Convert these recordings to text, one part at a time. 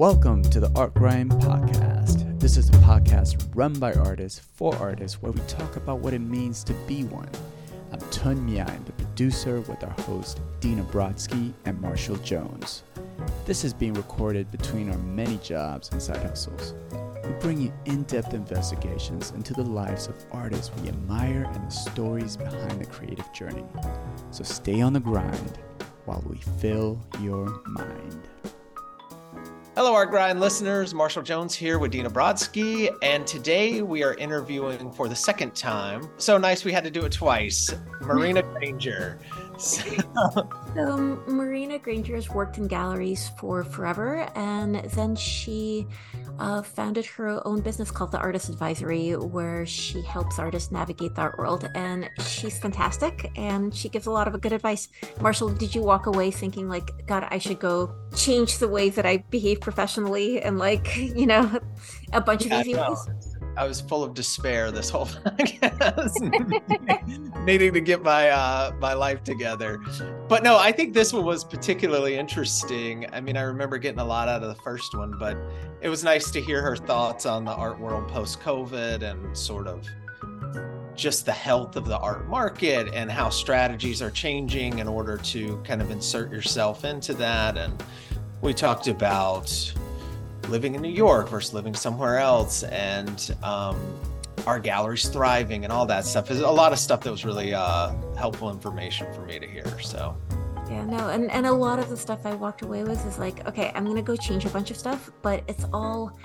Welcome to the Art Grind Podcast. This is a podcast run by artists for artists where we talk about what it means to be one. I'm Tun Myung, the producer, with our hosts Dina Brodsky and Marshall Jones. This is being recorded between our many jobs and side hustles. We bring you in-depth investigations into the lives of artists we admire and the stories behind the creative journey. So stay on the grind while we fill your mind. Hello, Art Grind listeners. Marshall Jones here with Dina Brodsky, and today we are interviewing for the second time. So nice we had to do it twice. Marina Granger. So Marina Granger has worked in galleries for forever, and then she founded her own business called The Artist Advisory, where she helps artists navigate the art world, and she's fantastic, and she gives a lot of good advice. Marshall, did you walk away thinking, like, God, I should go change the way that I behave professionally and, like, you know, a bunch of easy ways? I was full of despair this whole podcast, needing to get my my life together. But no, I think this one was particularly interesting. I mean, I remember getting a lot out of the first one, but it was nice to hear her thoughts on the art world post-COVID and sort of just the health of the art market and how strategies are changing in order to kind of insert yourself into that. And we talked about living in New York versus living somewhere else, and our galleries thriving and all that stuff. There's a lot of stuff that was really helpful information for me to hear. So yeah, no, and a lot of the stuff I walked away with is like, okay, I'm gonna go change a bunch of stuff, but it's all,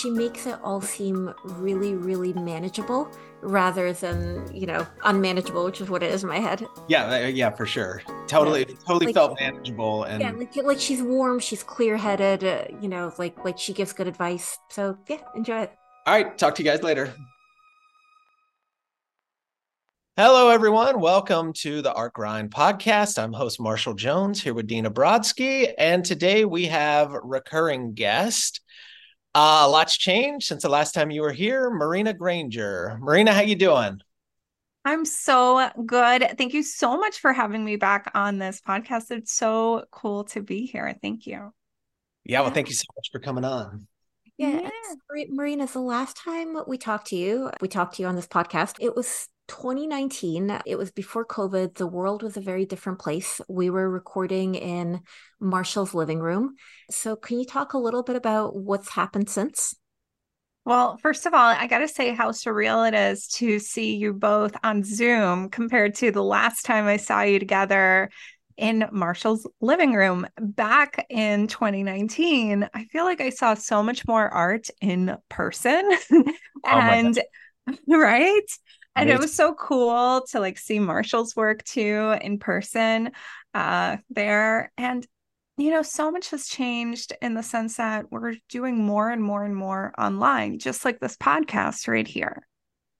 she makes it all seem really, really manageable rather than, you know, unmanageable, which is what it is in my head. Yeah, for sure. Totally, like, felt manageable. And yeah, like she's warm, she's clear-headed, you know, like she gives good advice. So yeah, enjoy it. All right, talk to you guys later. Hello, everyone. Welcome to the Art Grind Podcast. I'm host Marshall Jones here with Dina Brodsky, and today we have recurring guest. A lot's changed since the last time you were here, Marina Granger. Marina, how you doing? I'm so good. Thank you so much for having me back on this podcast. It's so cool to be here. Thank you. Yeah, well, thank you so much for coming on. Yeah. Marina, the last time we talked to you on this podcast, it was 2019. It was before COVID. The world was a very different place. We were recording in Marshall's living room. So can you talk a little bit about what's happened since? Well, first of all, I got to say how surreal it is to see you both on Zoom compared to the last time I saw you together in Marshall's living room back in 2019. I feel like I saw so much more art in person. And right? And it was so cool to, like, see Marshall's work too in person there. And, you know, so much has changed in the sense that we're doing more and more and more online, just like this podcast right here.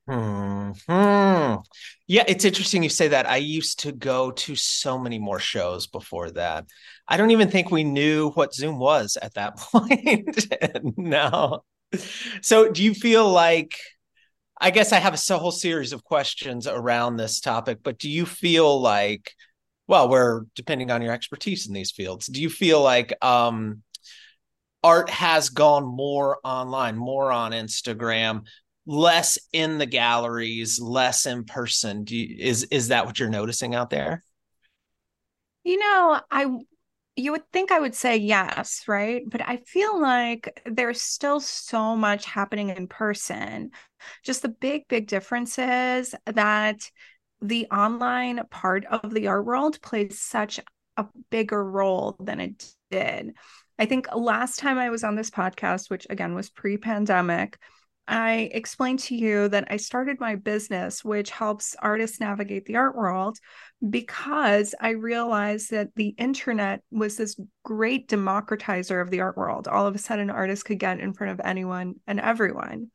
Mm-hmm. Yeah, it's interesting you say that. I used to go to so many more shows before that. I don't even think we knew what Zoom was at that point. No. So do you feel like, I guess I have a whole series of questions around this topic, but do you feel like, well, we're depending on your expertise in these fields, do you feel like art has gone more online, more on Instagram, less in the galleries, less in person? Is that what you're noticing out there? You know, you would think I would say yes, right? But I feel like there's still so much happening in person. Just the big, big difference is that the online part of the art world plays such a bigger role than it did. I think last time I was on this podcast, which again was pre-pandemic, I explained to you that I started my business, which helps artists navigate the art world, because I realized that the internet was this great democratizer of the art world. All of a sudden, artists could get in front of anyone and everyone.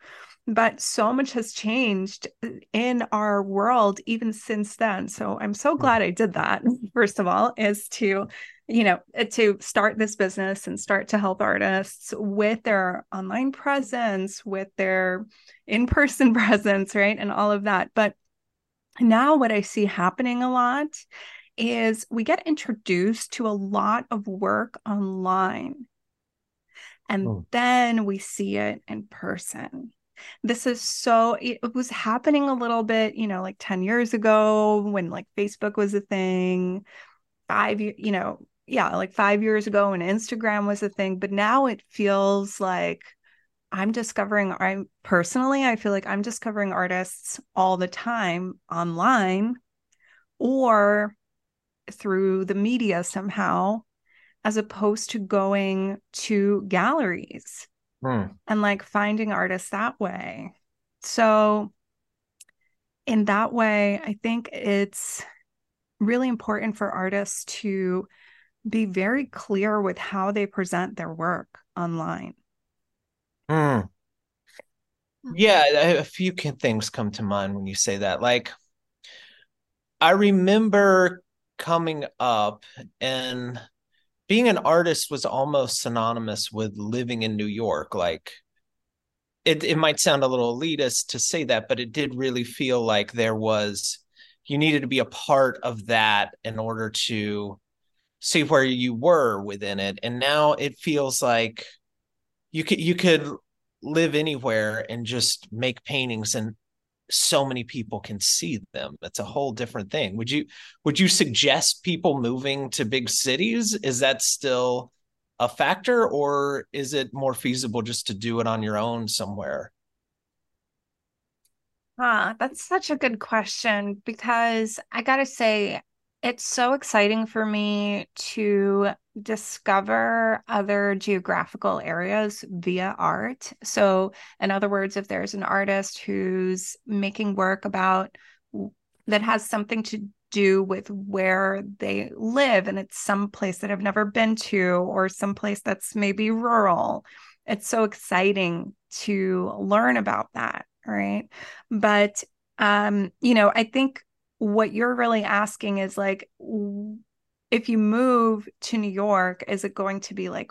But so much has changed in our world even since then. So I'm so glad I did that, first of all, is to, you know, to start this business and start to help artists with their online presence, with their in-person presence, right? And all of that. But now what I see happening a lot is we get introduced to a lot of work online. And then we see it in person. This is so, it was happening a little bit, you know, like 10 years ago when like Facebook was a thing, 5 years ago when Instagram was a thing, but now it feels like I'm discovering artists all the time online or through the media somehow, as opposed to going to galleries and like finding artists that way. So in that way, I think it's really important for artists to be very clear with how they present their work online. Yeah, a few things come to mind when you say that. Like, I remember coming up and being an artist was almost synonymous with living in New York. Like, it might sound a little elitist to say that, but it did really feel like you needed to be a part of that in order to see where you were within it. And now it feels like you could live anywhere and just make paintings and so many people can see them. It's a whole different thing. Would you suggest people moving to big cities? Is that still a factor, or is it more feasible just to do it on your own somewhere? That's such a good question, because I got to say, it's so exciting for me to discover other geographical areas via art. So in other words, if there's an artist who's making work that has something to do with where they live, and it's some place that I've never been to, or some place that's maybe rural, it's so exciting to learn about that, right? But, I think what you're really asking is like, if you move to New York, is it going to be like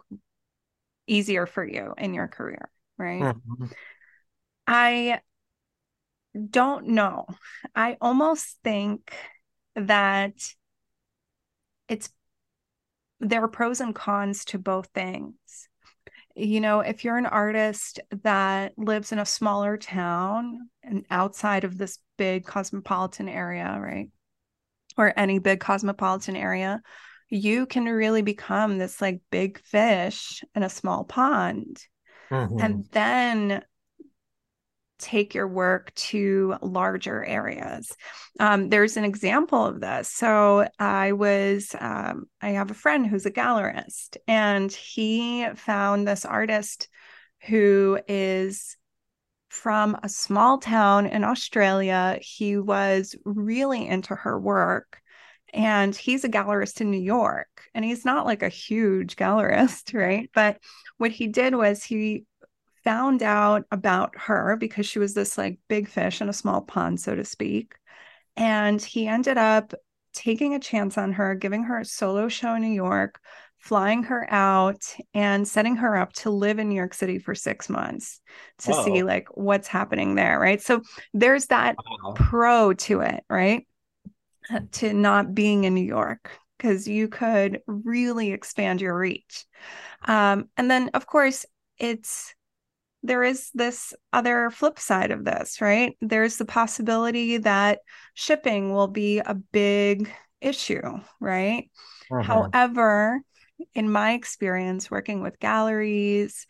easier for you in your career, right? Mm-hmm. I don't know. I almost think that there are pros and cons to both things. You know, if you're an artist that lives in a smaller town and outside of this big cosmopolitan area, right? Or any big cosmopolitan area, you can really become this like big fish in a small pond, and then take your work to larger areas. There's an example of this. So I have a friend who's a gallerist, and he found this artist who is from a small town in Australia. He was really into her work, and he's a gallerist in New York, and he's not like a huge gallerist, right? But what he did was he found out about her because she was this like big fish in a small pond, so to speak. And he ended up taking a chance on her, giving her a solo show in New York, flying her out and setting her up to live in New York City for 6 months to see like what's happening there, right? So there's that pro to it, right? To not being in New York, because you could really expand your reach. And then of course there is this other flip side of this, right? There's the possibility that shipping will be a big issue, right? Uh-huh. However, in my experience working with galleries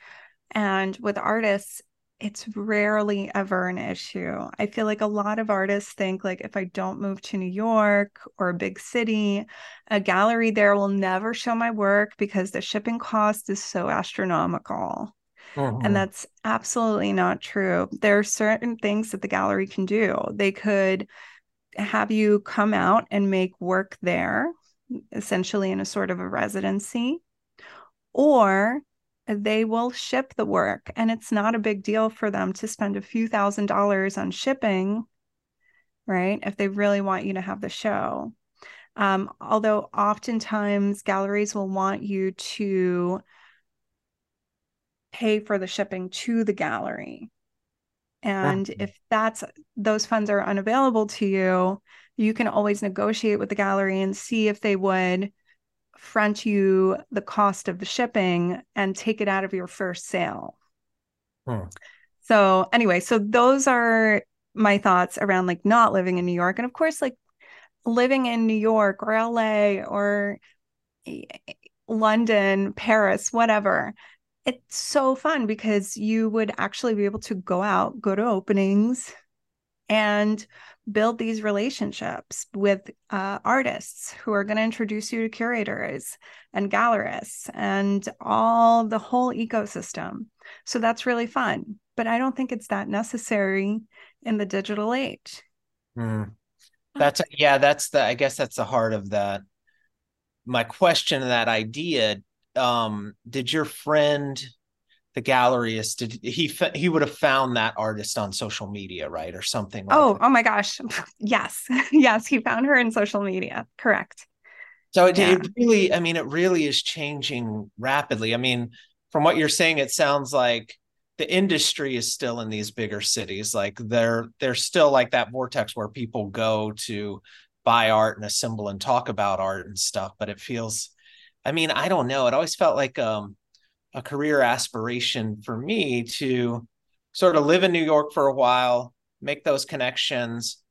and with artists, it's rarely ever an issue. I feel like a lot of artists think like, if I don't move to New York or a big city, a gallery there will never show my work because the shipping cost is so astronomical. Mm-hmm. And that's absolutely not true. There are certain things that the gallery can do. They could have you come out and make work there, essentially in a sort of a residency, or they will ship the work. And it's not a big deal for them to spend a few $1,000s on shipping, right? If they really want you to have the show. Although oftentimes galleries will want you to pay for the shipping to the gallery. And if those funds are unavailable to you, you can always negotiate with the gallery and see if they would upfront you the cost of the shipping and take it out of your first sale. Hmm. So anyway, so those are my thoughts around like not living in New York. And of course, like living in New York or LA or London, Paris, whatever, it's so fun because you would actually be able to go out, go to openings, and build these relationships with artists who are going to introduce you to curators and gallerists and all the whole ecosystem. So that's really fun. But I don't think it's that necessary in the digital age. Mm. I guess that's the heart of that. My question, that idea, did your friend, the gallerist, he would have found that artist on social media, right? Or something like that. Oh my gosh. Yes. Yes. He found her in social media. Correct. So it really is changing rapidly. I mean, from what you're saying, it sounds like the industry is still in these bigger cities. Like they're still like that vortex where people go to buy art and assemble and talk about art and stuff. But it feels, I mean, I don't know. It always felt like a career aspiration for me to sort of live in New York for a while, make those connections,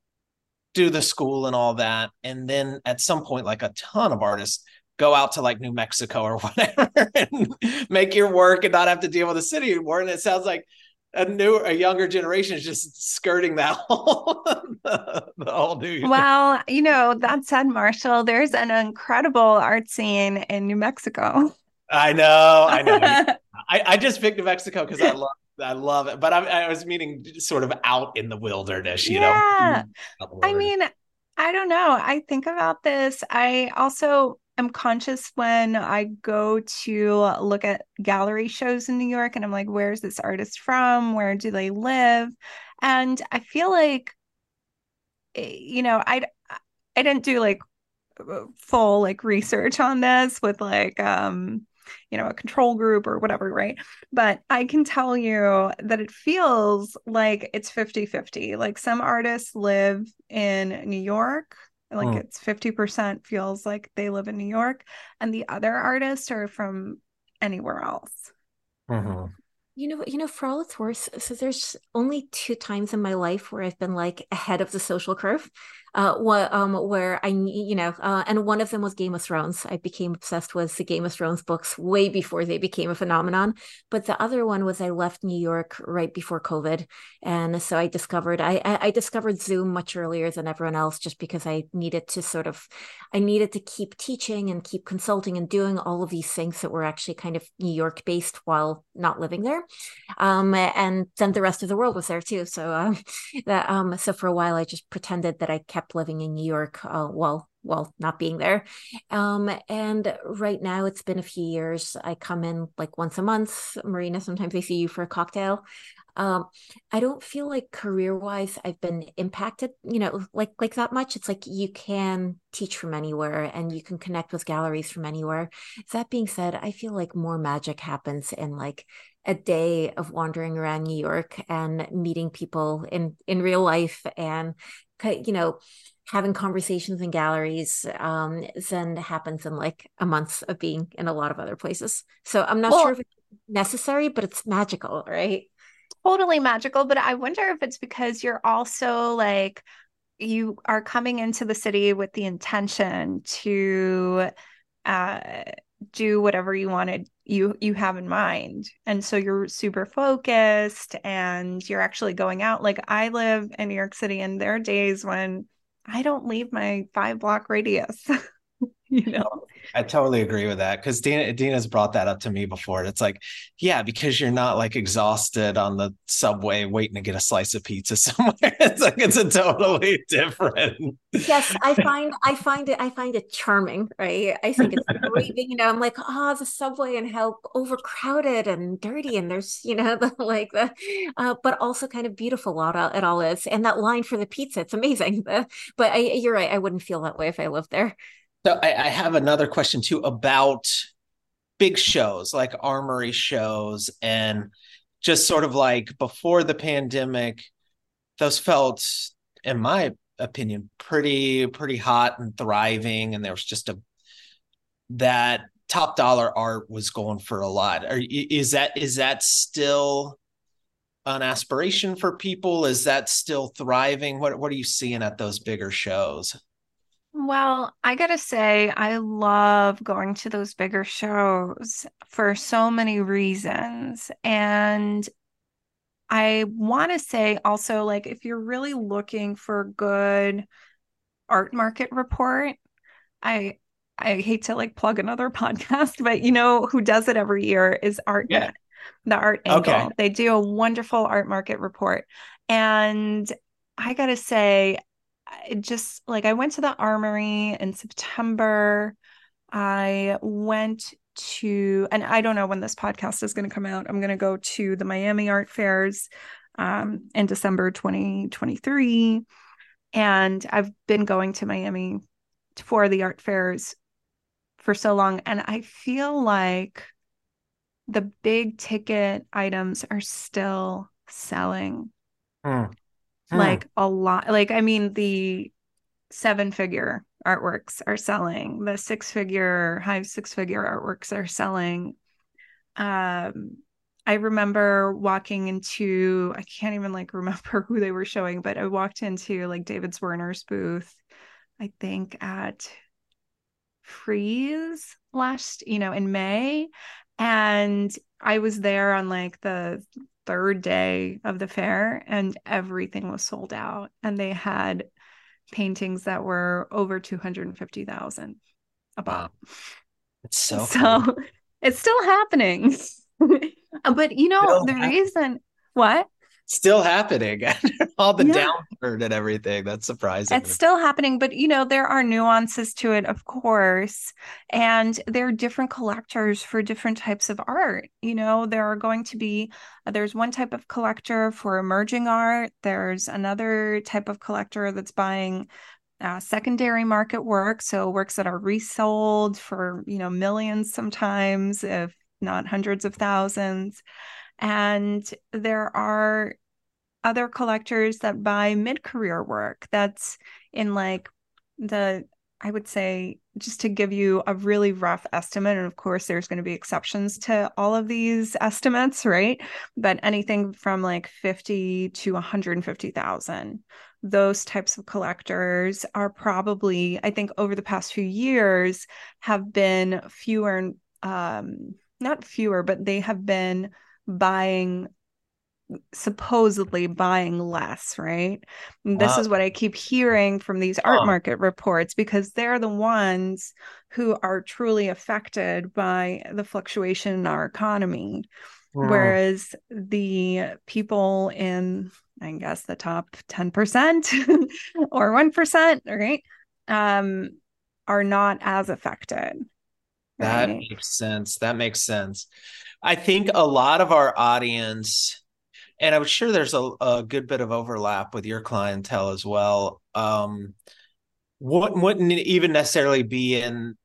do the school and all that. And then at some point, like a ton of artists go out to like New Mexico or whatever and make your work and not have to deal with the city anymore. And it sounds like a younger generation is just skirting that whole new. Well, you know, that said, Marshall, there's an incredible art scene in New Mexico. I know. I just picked New Mexico because I love it. But I was meaning sort of out in the wilderness, you know? I mean, I don't know. I think about this. I also am conscious when I go to look at gallery shows in New York and I'm like, where's this artist from? Where do they live? And I feel like, you know, I didn't do like full like research on this with like, you know, a control group or whatever, right? But I can tell you that it feels like it's 50-50. Like some artists live in New York, like it's 50% feels like they live in New York, and the other artists are from anywhere else. Mm-hmm. You know, for all it's worth, so there's only 2 times in my life where I've been like ahead of the social curve, and one of them was Game of Thrones. I became obsessed with the Game of Thrones books way before they became a phenomenon. But the other one was I left New York right before COVID. And so I discovered Zoom much earlier than everyone else, just because I needed to keep teaching and keep consulting and doing all of these things that were actually kind of New York based while not living there. And then the rest of the world was there too. So so for a while, I just pretended that I kept living in New York while not being there. And right now, it's been a few years. I come in like once a month. Marina, sometimes I see you for a cocktail. I don't feel like career-wise I've been impacted, you know, like that much. It's like you can teach from anywhere and you can connect with galleries from anywhere. That being said, I feel like more magic happens in like a day of wandering around New York and meeting people in real life and, you know, having conversations in galleries than happens in like a month of being in a lot of other places. So I'm not sure if it's necessary, but it's magical, right? Totally magical. But I wonder if it's because you're also like, you are coming into the city with the intention to do whatever you wanted, you have in mind. And so you're super focused and you're actually going out. Like I live in New York City and there are days when I don't leave my 5-block radius. You know, I totally agree with that because Dina's brought that up to me before. It's like, yeah, because you're not like exhausted on the subway waiting to get a slice of pizza somewhere. It's like it's a totally different. Yes, I find it charming, right? I think it's breathing. You know, I'm like, the subway and how overcrowded and dirty, and there's, you know, but also kind of beautiful it all is, and that line for the pizza, it's amazing. But you're right, I wouldn't feel that way if I lived there. So I have another question too about big shows like Armory shows and just sort of like before the pandemic, those felt, in my opinion, pretty hot and thriving. And there was just a that top dollar art was going for a lot. Is that still an aspiration for people? Is that still thriving? What are you seeing at those bigger shows? Well, I gotta say, I love going to those bigger shows for so many reasons. And I want to say also, like, if you're really looking for a good art market report, I hate to like plug another podcast, but you know who does it every year is Artnet, The Art Angle. Okay. They do a wonderful art market report. And I got to say, I went to the Armory in September. I went to, and I don't know when this podcast is going to come out. I'm going to go to the Miami Art Fairs in December 2023. And I've been going to Miami for the art fairs for so long. And I feel like the big ticket items are still selling like a lot. Like, I mean, the 7-figure artworks are selling, the 6-figure artworks are selling. I remember walking into, I can't even like remember who they were showing, but I walked into like David Werner's booth, I think at Frieze in May. And I was there on like the third day of the fair, and everything was sold out. And they had paintings that were over 250,000 a pop. It's so it's still happening. But you know, still the reason what? Still happening. All the downturn and everything. That's surprising. It's still happening, but you know, there are nuances to it, of course. And there are different collectors for different types of art. You know, there's one type of collector for emerging art. There's another type of collector that's buying secondary market work. So works that are resold for, you know, millions sometimes, if not hundreds of thousands. And there are other collectors that buy mid-career work that's in like the, I would say, just to give you a really rough estimate, and of course there's going to be exceptions to all of these estimates, right? But anything from like 50 to 150,000. Those types of collectors are probably, I think over the past few years, have been fewer, not fewer, but they have been supposedly buying less, right? Wow. This is what I keep hearing from these art market reports, because they're the ones who are truly affected by the fluctuation in our economy. Wow. Whereas the people in, I guess, the top 10% or 1%, right, are not as affected. That makes sense. I think a lot of our audience, and I'm sure there's a good bit of overlap with your clientele as well, wouldn't even necessarily be in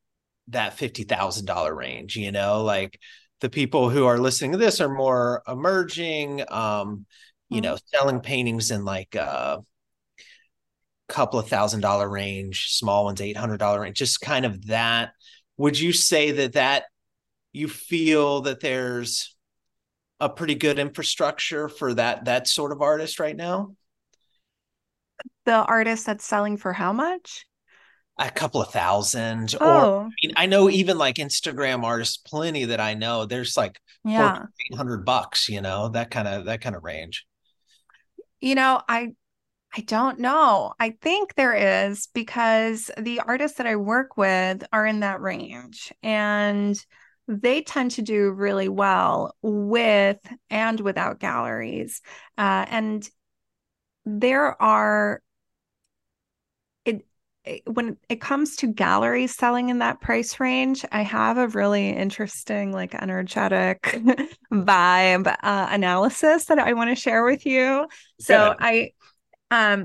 that $50,000 range, you know, like the people who are listening to this are more emerging, you know, selling paintings in like a couple of $1,000 range, small ones, $800 range, just kind of that. Would you say that you feel that there's a pretty good infrastructure for that sort of artist right now? The artist that's selling for how much? A couple of thousand. Or I mean, I know even like Instagram artists, plenty that I know, there's like $1,400, you know, that kind of range. You know, I don't know. I think there is, because the artists that I work with are in that range, and they tend to do really well with and without galleries. And there are, when it comes to galleries selling in that price range, I have a really interesting, like, energetic vibe analysis that I want to share with you. So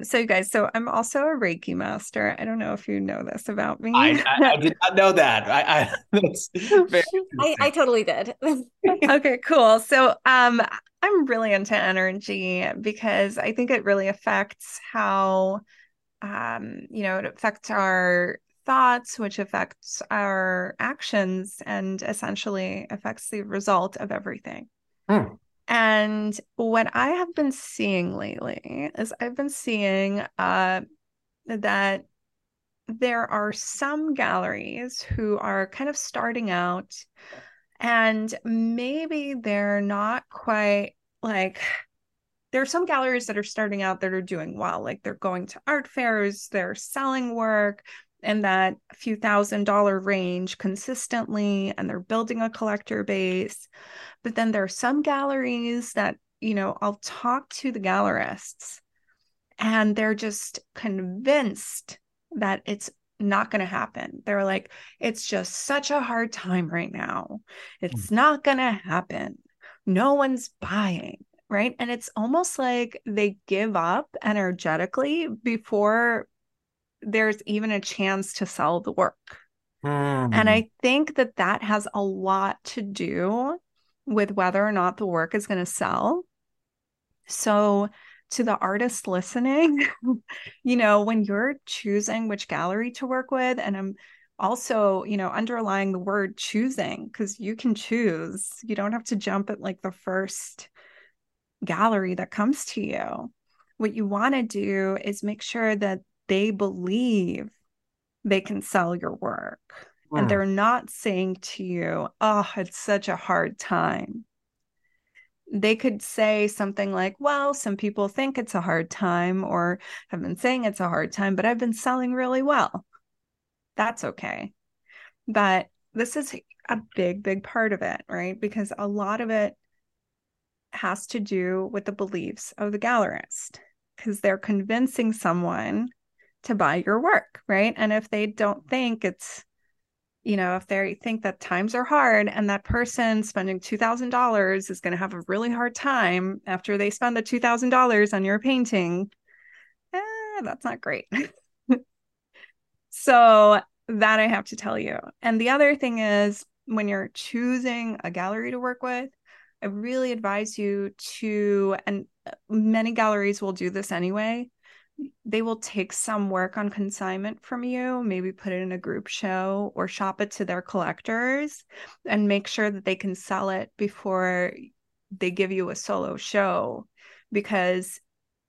so you guys, so I'm also a Reiki master. I don't know if you know this about me. I did not know that. I totally did. Okay, cool. So I'm really into energy, because I think it really affects how, you know, it affects our thoughts, which affects our actions and essentially affects the result of everything. Mm. And what I have been seeing lately is I've been seeing that there are some galleries who are kind of starting out and maybe they're not quite like... There are some galleries that are starting out that are doing well, like they're going to art fairs, they're selling work in that few $1,000 range consistently, and they're building a collector base. But then there are some galleries that, you know, I'll talk to the gallerists and they're just convinced that it's not going to happen. They're like, it's just such a hard time right now. It's not going to happen. No one's buying. Right. And it's almost like they give up energetically before there's even a chance to sell the work. Mm. And I think that that has a lot to do with whether or not the work is going to sell. So to the artist listening, you know, when you're choosing which gallery to work with, and I'm also, you know, underlying the word choosing, because you can choose, you don't have to jump at like the first gallery that comes to you. What you want to do is make sure that they believe they can sell your work. Wow. And they're not saying to you, oh, it's such a hard time. They could say something like, well, some people think it's a hard time or have been saying it's a hard time, but I've been selling really well. That's okay. But this is a big, big part of it, right? Because a lot of it has to do with the beliefs of the gallerist, because they're convincing someone to buy your work, right? And if they don't think it's, you know, if they think that times are hard and that person spending $2,000 is going to have a really hard time after they spend the $2,000 on your painting, that's not great. So that I have to tell you. And the other thing is, when you're choosing a gallery to work with, I really advise you to, and many galleries will do this anyway, they will take some work on consignment from you, maybe put it in a group show or shop it to their collectors, and make sure that they can sell it before they give you a solo show, because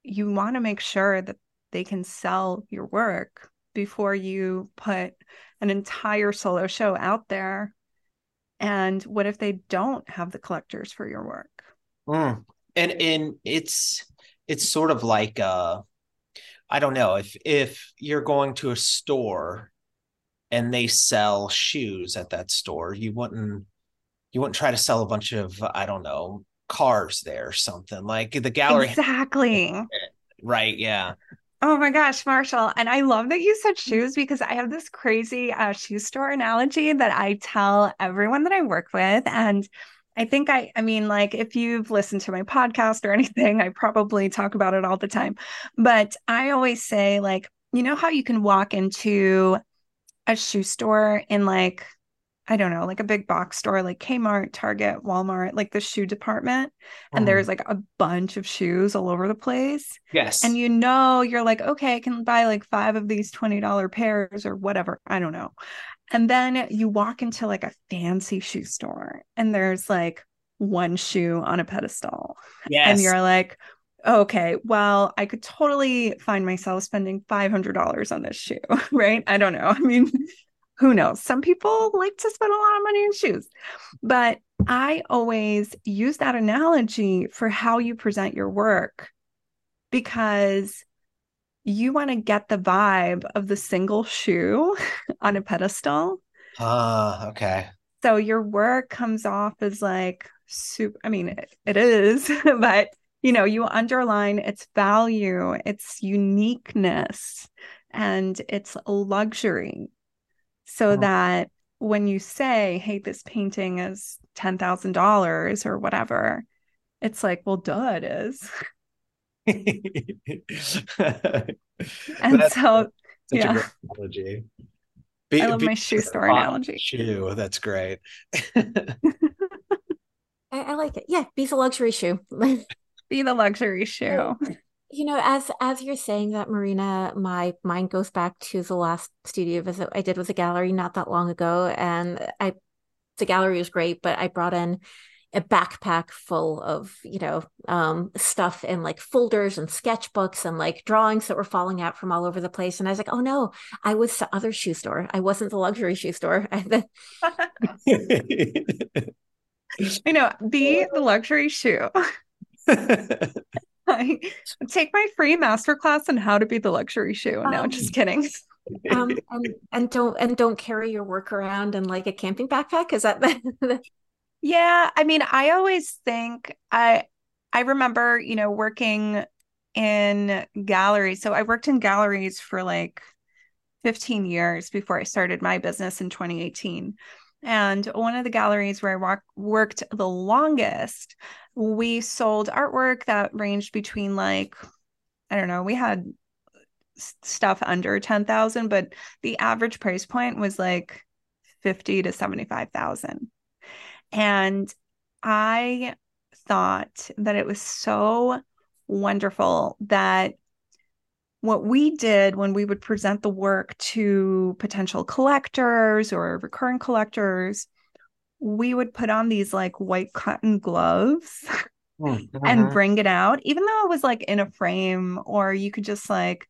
you want to make sure that they can sell your work before you put an entire solo show out there. And what if they don't have the collectors for your work? Mm. And it's sort of like, I don't know, if you're going to a store and they sell shoes at that store, you wouldn't try to sell a bunch of, I don't know, cars there or something. Like the gallery. Exactly. Right. Yeah. Oh my gosh, Marshall. And I love that you said shoes, because I have this crazy shoe store analogy that I tell everyone that I work with. And I think I mean, like, if you've listened to my podcast or anything, I probably talk about it all the time. But I always say, like, you know how you can walk into a shoe store in, like, I don't know, like a big box store, like Kmart, Target, Walmart, like the shoe department. And there's like a bunch of shoes all over the place. Yes. And you know, you're like, okay, I can buy like 5 of these $20 pairs or whatever. I don't know. And then you walk into like a fancy shoe store and there's like one shoe on a pedestal. Yes. And you're like, okay, well, I could totally find myself spending $500 on this shoe, right? I don't know. I mean... Who knows? Some people like to spend a lot of money on shoes, but I always use that analogy for how you present your work, because you want to get the vibe of the single shoe on a pedestal. Okay. So your work comes off as like super, I mean, it is, but you know, you underline its value, its uniqueness, and its luxury. So that when you say, hey, this painting is $10,000 or whatever, it's like, well, duh, it is. And so, such yeah. A great analogy. I love my shoe store analogy. Shoe, that's great. I like it. Yeah, be the luxury shoe. Be the luxury shoe. You know, as you're saying that, Marina, my mind goes back to the last studio visit I did with a gallery not that long ago. And the gallery was great, but I brought in a backpack full of, you know, stuff and like folders and sketchbooks and like drawings that were falling out from all over the place. And I was like, oh no, I was the other shoe store. I wasn't the luxury shoe store. I know, be the luxury shoe. Take my free masterclass on how to be the luxury shoe. No, just kidding. And don't carry your work around in like a camping backpack. Is that? Yeah, I mean, I always think I remember, you know, working in galleries. So I worked in galleries for like 15 years before I started my business in 2018. And one of the galleries where I worked the longest, we sold artwork that ranged between like, I don't know, we had stuff under 10,000, but the average price point was like 50 to 75,000. And I thought that it was so wonderful that what we did when we would present the work to potential collectors or recurring collectors, we would put on these like white cotton gloves and bring it out, even though it was like in a frame or you could just like,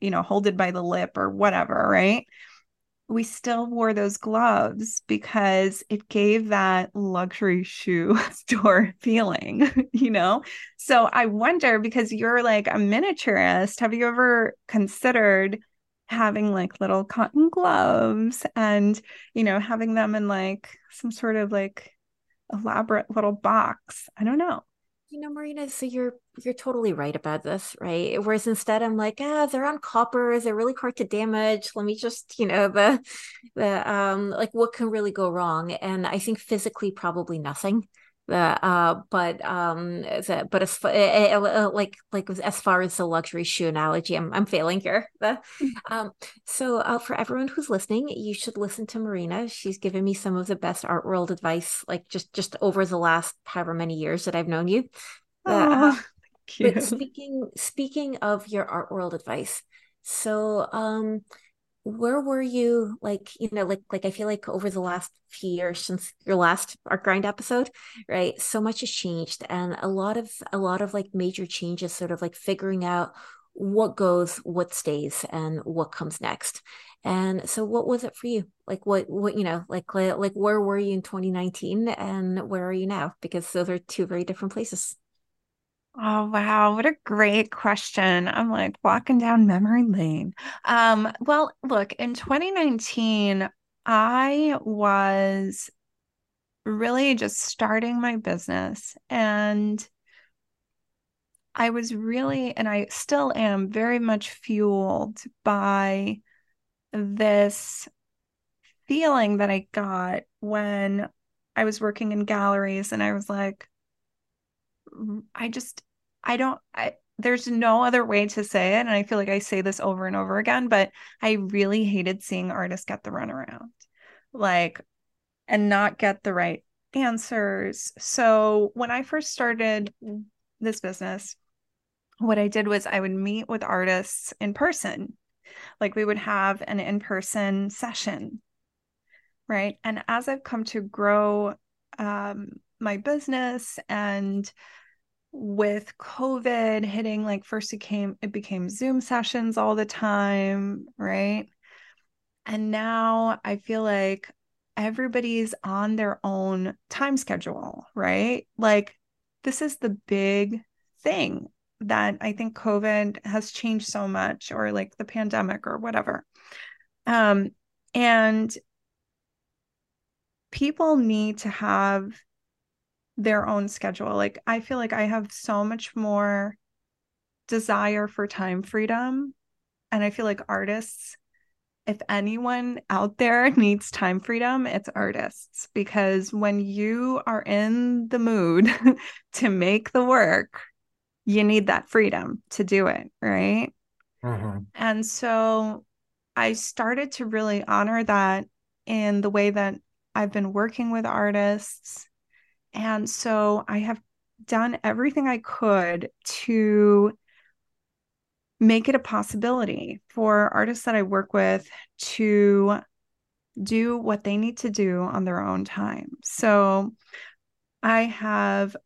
you know, hold it by the lip or whatever, right? We still wore those gloves because it gave that luxury shoe store feeling, you know? So I wonder, because you're like a miniaturist, have you ever considered having like little cotton gloves and, you know, having them in like some sort of like elaborate little box? I don't know. You know, Marina, so you're totally right about this, right? Whereas instead I'm like, they're on copper. They're really hard to damage. Let me just, you know, the like what can really go wrong? And I think physically probably nothing. But as like as far as the luxury shoe analogy, I'm failing here. So for everyone who's listening, you should listen to Marina. She's given me some of the best art world advice, like just over the last however many years that I've known you. But speaking of your art world advice, so where were you, like, you know, like I feel like over the last few years since your last Art Grind episode, right? So much has changed, and a lot of like major changes, sort of like figuring out what goes, what stays, and what comes next. And so what was it for you? Like what, you know, like where were you in 2019 and where are you now? Because those are two very different places. Oh, wow. What a great question. I'm like walking down memory lane. Well, look, in 2019, I was really just starting my business, and I was really, and I still am very much fueled by this feeling that I got when I was working in galleries, and I was like, there's no other way to say it. And I feel like I say this over and over again, but I really hated seeing artists get the runaround, like, and not get the right answers. So when I first started this business, what I did was I would meet with artists in person. Like we would have an in-person session. Right. And as I've come to grow, my business, and with COVID hitting, like first it became Zoom sessions all the time, right? And now I feel like everybody's on their own time schedule, right? Like this is the big thing that I think COVID has changed so much, or like the pandemic or whatever. And people need to have their own schedule. Like I feel like I have so much more desire for time freedom, and I feel like artists, if anyone out there needs time freedom, it's artists, because when you are in the mood to make the work, you need that freedom to do it, right? And so I started to really honor that in the way that I've been working with artists. And so I have done everything I could to make it a possibility for artists that I work with to do what they need to do on their own time. So I have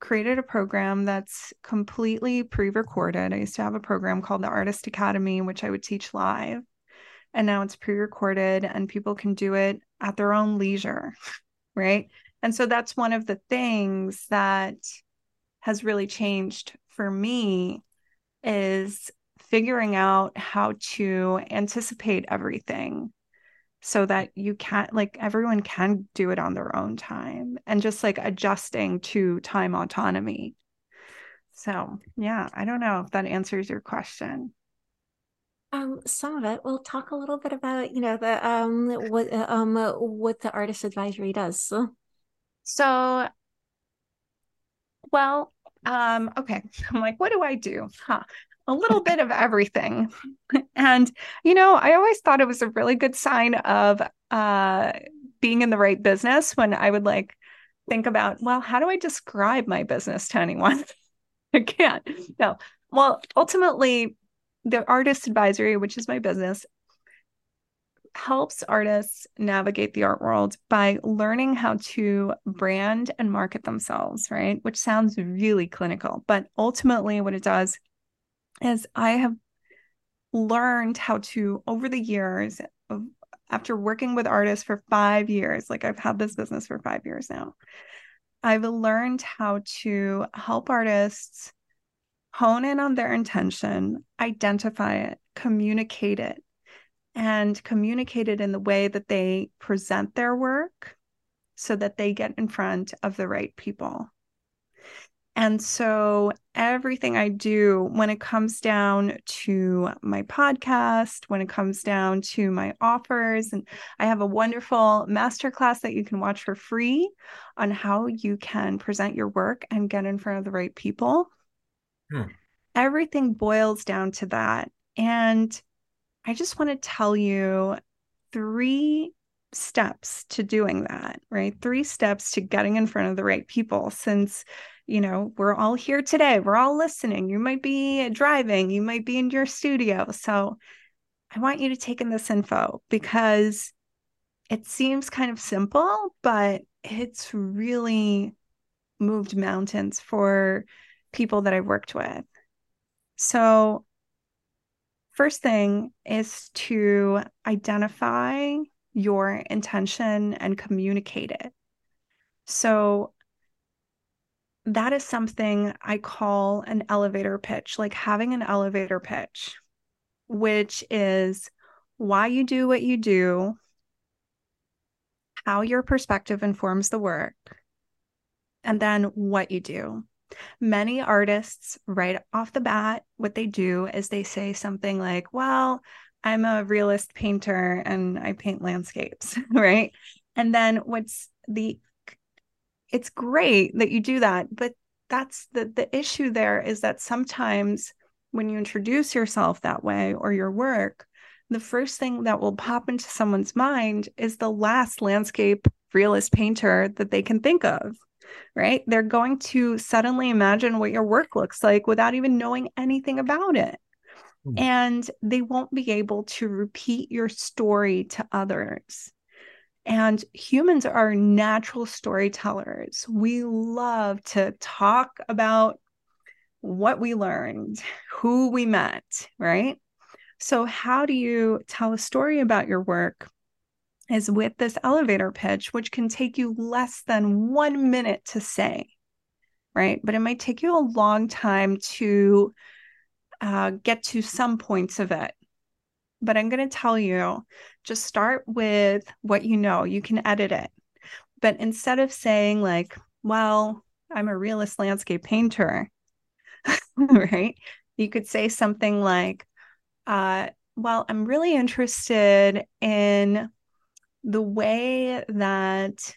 created a program that's completely pre-recorded. I used to have a program called the Artist Academy, which I would teach live. And now it's pre-recorded and people can do it at their own leisure, right? And so that's one of the things that has really changed for me, is figuring out how to anticipate everything so that you can't, like, everyone can do it on their own time, and just like adjusting to time autonomy. So yeah, I don't know if that answers your question. Some of it. We'll talk a little bit about, you know, the what the Artist Advisory does. So, well, okay. I'm like, what do I do? Huh. A little bit of everything. And, you know, I always thought it was a really good sign of being in the right business when I would like think about, well, how do I describe my business to anyone? I can't. No. Well, ultimately, the Artist Advisory, which is my business, helps artists navigate the art world by learning how to brand and market themselves, right? Which sounds really clinical, but ultimately what it does is I have learned how to, over the years, after working with artists for 5 years, like I've had this business for 5 years now, I've learned how to help artists hone in on their intention, identify it, communicate it, and communicate it in the way that they present their work so that they get in front of the right people. And so everything I do, when it comes down to my podcast, when it comes down to my offers, and I have a wonderful masterclass that you can watch for free on how you can present your work and get in front of the right people. Everything boils down to that. And I just want to tell you 3 steps to doing that, right? 3 steps to getting in front of the right people, since, you know, we're all here today. We're all listening. You might be driving. You might be in your studio. So I want you to take in this info, because it seems kind of simple, but it's really moved mountains for people that I've worked with. So first thing is to identify your intention and communicate it. So that is something I call an elevator pitch, like having an elevator pitch, which is why you do what you do, how your perspective informs the work, and then what you do. Many artists, right off the bat, what they do is they say something like, well, I'm a realist painter and I paint landscapes, right? And then it's great that you do that, but that's the issue there is that sometimes when you introduce yourself that way or your work, the first thing that will pop into someone's mind is the last landscape realist painter that they can think of, right? They're going to suddenly imagine what your work looks like without even knowing anything about it. And they won't be able to repeat your story to others. And humans are natural storytellers. We love to talk about what we learned, who we met, right? So how do you tell a story about your work is with this elevator pitch, which can take you less than 1 minute to say, right? But it might take you a long time to get to some points of it. But I'm going to tell you, just start with what you know. You can edit it. But instead of saying like, well, I'm a realist landscape painter, right? You could say something like, well, I'm really interested in the way that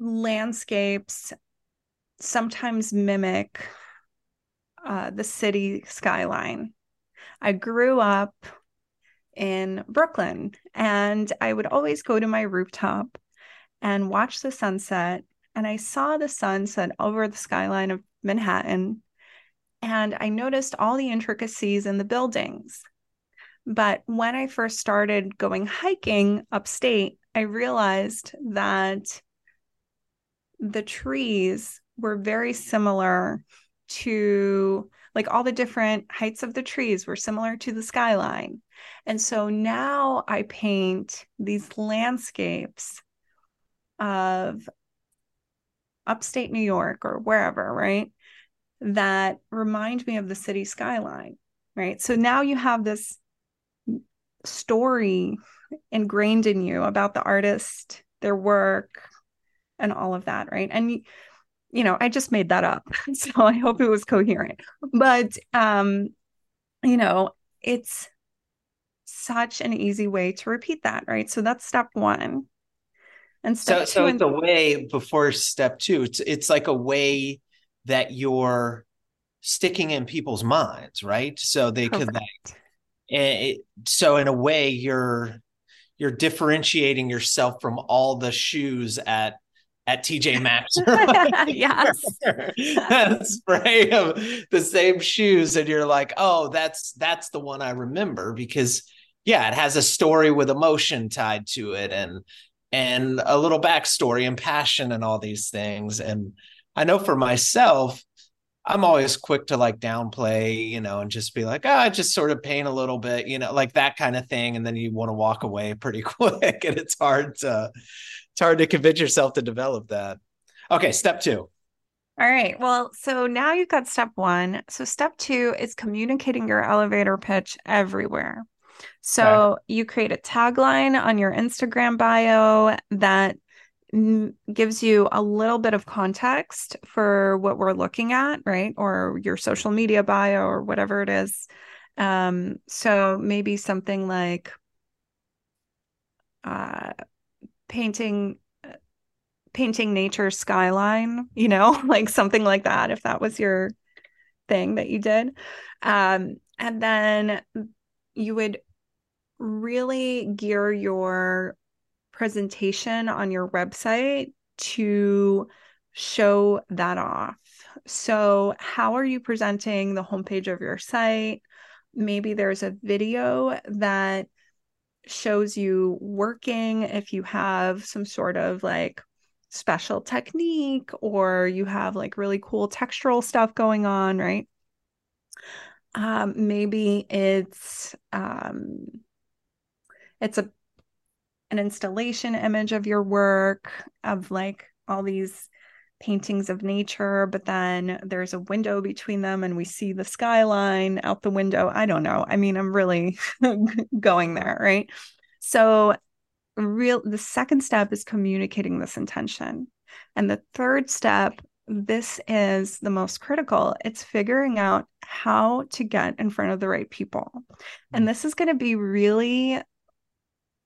landscapes sometimes mimic the city skyline. I grew up in Brooklyn and I would always go to my rooftop and watch the sunset. And I saw the sun set over the skyline of Manhattan. and I noticed all the intricacies in the buildings. But when I first started going hiking upstate, I realized that the trees were very similar to, like, all the different heights of the trees were similar to the skyline. And so now I paint these landscapes of upstate New York or wherever, right, that remind me of the city skyline, right? So now you have this story ingrained in you about the artist, their work, and all of that, right? And, you know, I just made that up, so I hope it was coherent. But, you know, it's such an easy way to repeat that, right? So that's step one. And step two, it's a way before step two. It's like a way that you're sticking in people's minds, right? So they connect. So in a way, you're differentiating yourself from all the shoes at TJ Maxx. Yes. That's right. The same shoes. And you're like, oh, that's the one I remember, because yeah, it has a story with emotion tied to it and a little backstory and passion and all these things. And I know for myself, I'm always quick to like downplay, you know, and just be like, I just sort of paint a little bit, you know, like that kind of thing. And then you want to walk away pretty quick, and it's hard to convince yourself to develop that. Okay. Step two. All right. Well, so now you've got step one. So step two is communicating your elevator pitch everywhere. So You create a tagline on your Instagram bio that gives you a little bit of context for what we're looking at, right? Or your social media bio or whatever it is. So maybe something like painting nature skyline, you know, like something like that, if that was your thing that you did. And then you would really gear your presentation on your website to show that off. So how are you presenting the homepage of your site? Maybe there's a video that shows you working, if you have some sort of like special technique, or you have like really cool textural stuff going on, right? Maybe it's an installation image of your work, of like all these paintings of nature, but then there's a window between them and we see the skyline out the window. I don't know. I mean, I'm really going there, right? So the second step is communicating this intention. And the third step, this is the most critical. It's figuring out how to get in front of the right people. And this is going to be really,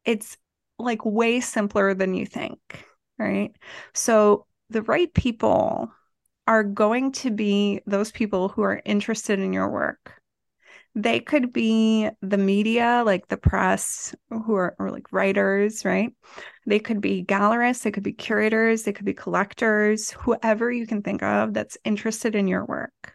it's like way simpler than you think, right? So the right people are going to be those people who are interested in your work. They could be the media, like the press, who are, or like writers, right? They could be gallerists, they could be curators, they could be collectors, whoever you can think of that's interested in your work.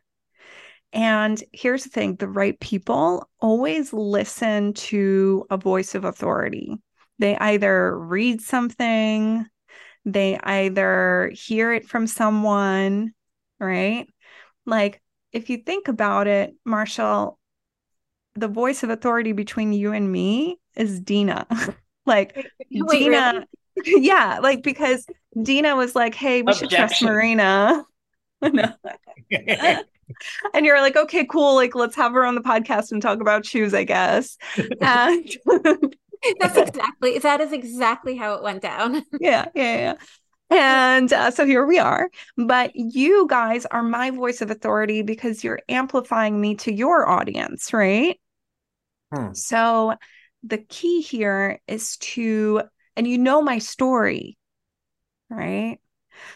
And here's the thing, the right people always listen to a voice of authority. They either read something, they either hear it from someone, right? Like, if you think about it, Marshall, the voice of authority between you and me is Dina. Like, wait, Dina, really? Yeah, like, because Dina was like, hey, we should trust Marina. And you're like, okay, cool. Like, let's have her on the podcast and talk about shoes, I guess. That is exactly how it went down. Yeah. And so here we are. But you guys are my voice of authority because you're amplifying me to your audience, right? So the key here is to, and you know my story, right?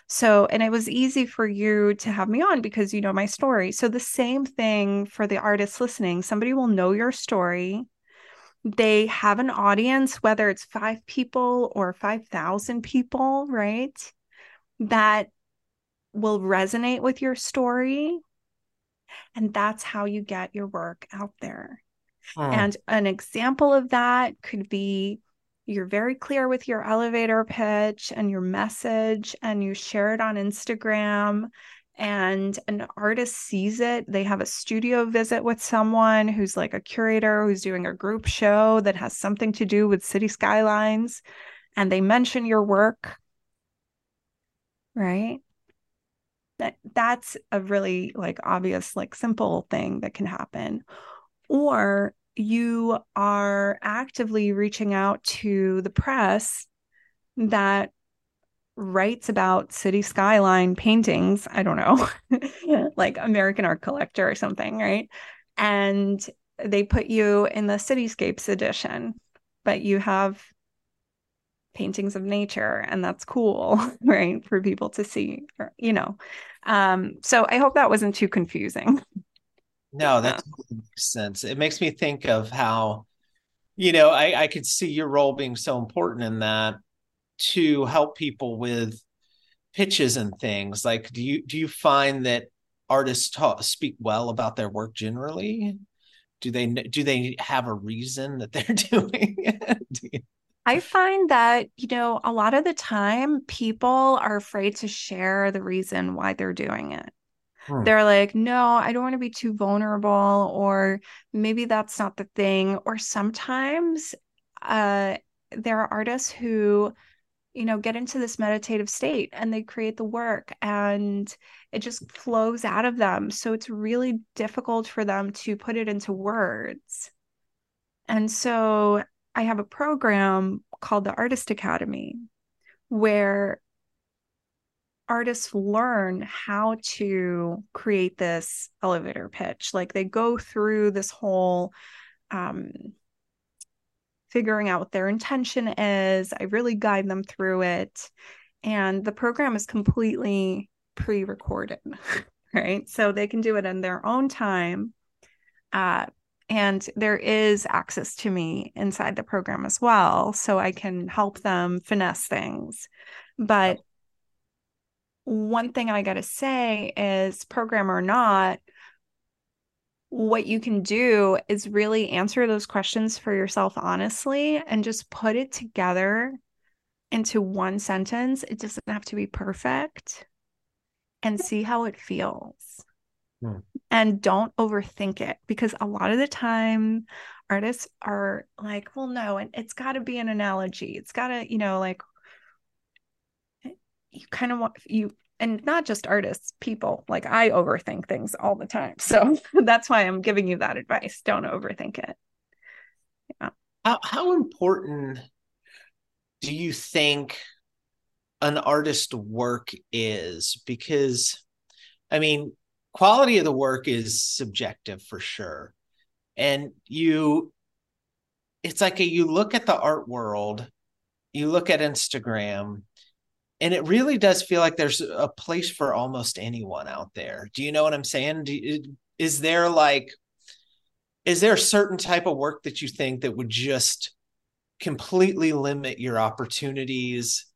So, and it was easy for you to have me on because you know my story. So the same thing for the artists listening. Somebody will know your story. They have an audience, whether it's 5 people or 5,000 people, right? That will resonate with your story. And that's how you get your work out there. Wow. And an example of that could be you're very clear with your elevator pitch and your message, and you share it on Instagram, and an artist sees it. They have a studio visit with someone who's like a curator who's doing a group show that has something to do with city skylines, and they mention your work, right? That's a really obvious, simple thing that can happen. Or you are actively reaching out to the press that writes about city skyline paintings. I don't know, like American Art Collector or something, right? And they put you in the Cityscapes edition, but you have paintings of nature, and that's cool, right? For people to see, so I hope that wasn't too confusing. No, that makes sense. It makes me think of how, I could see your role being so important in that to help people with pitches and things. Like, do you find that artists speak well about their work generally? Do they have a reason that they're doing it? I find that, a lot of the time people are afraid to share the reason why they're doing it. They're like, no, I don't want to be too vulnerable, or maybe that's not the thing. Or sometimes there are artists who, get into this meditative state and they create the work and it just flows out of them. So it's really difficult for them to put it into words. And so I have a program called the Artist Academy where artists learn how to create this elevator pitch. Like, they go through this whole figuring out what their intention is. I really guide them through it. And the program is completely pre-recorded, right? So they can do it in their own time. And there is access to me inside the program as well. So I can help them finesse things. But one thing I got to say is, program or not, what you can do is really answer those questions for yourself honestly and just put it together into one sentence. It doesn't have to be perfect, and see how it feels. Yeah. And don't overthink it, because a lot of the time artists are like, well, no, and it's got to be an analogy. It's got to, you kind of want you, and not just artists, people, I overthink things all the time. So that's why I'm giving you that advice. Don't overthink it. Yeah. How important do you think an artist's work is? Because quality of the work is subjective for sure. And you look at the art world, you look at Instagram, and it really does feel like there's a place for almost anyone out there. Do you know what I'm saying? Is there a certain type of work that you think that would just completely limit your opportunities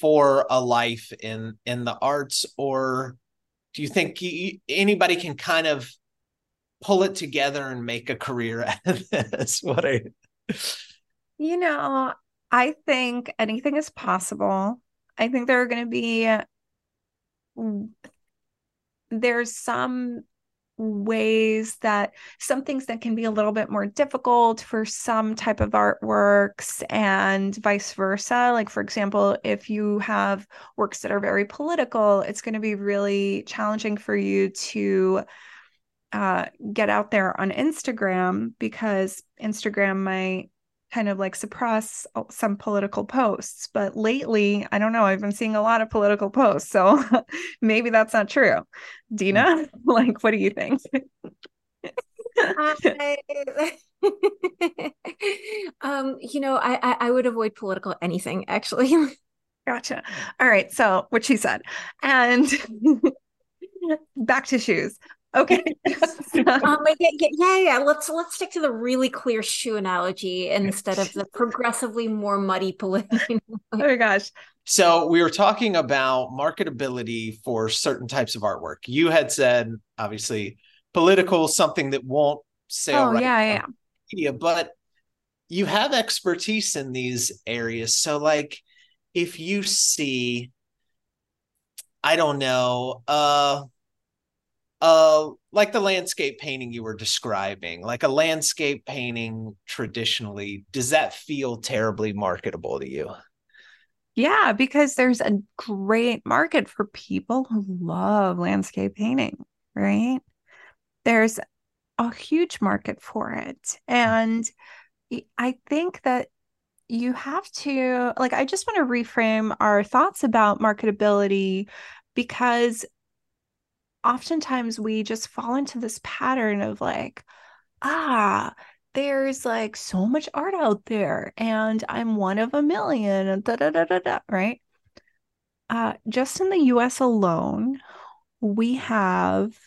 for a life in the arts? Or do you think anybody can kind of pull it together and make a career out of this? I think anything is possible. I think there are going to be, there's some ways that some things that can be a little bit more difficult for some type of artworks and vice versa. Like, for example, if you have works that are very political, it's going to be really challenging for you to get out there on Instagram, because Instagram might kind of suppress some political posts. But lately, I don't know, I've been seeing a lot of political posts. So maybe that's not true. Dina, what do you think? I would avoid political anything, actually. Gotcha. All right. So what she said, and back to shoes. Okay. Yeah. Let's stick to the really clear shoe analogy instead of the progressively more muddy pollution. Oh my gosh. So we were talking about marketability for certain types of artwork. You had said, obviously, political, something that won't sell media, but you have expertise in these areas. So like, if you see, I don't know, like the landscape painting you were describing, like a landscape painting traditionally, does that feel terribly marketable to you? Yeah, because there's a great market for people who love landscape painting, right? There's a huge market for it. And I think that you have to, like, I just want to reframe our thoughts about marketability, because oftentimes we just fall into this pattern of like, there's like so much art out there and I'm one of a million and right? Just in the US alone, we have,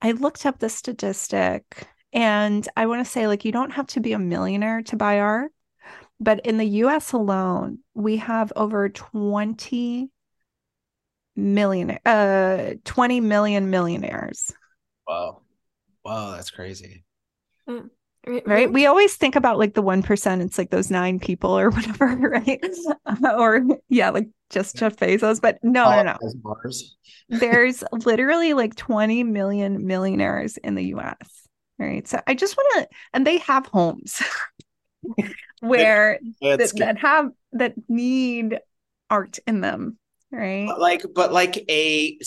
I looked up the statistic and I want to say like, you don't have to be a millionaire to buy art, but in the US alone, we have over 20 million millionaires. Wow, that's crazy. Right? We always think about like the 1%, it's like those 9 people or whatever, right? Or yeah, like just Jeff Bezos, but no. There's literally like 20 million millionaires in the US, right? So I just want to, and they have homes where that need art in them. Right. But like a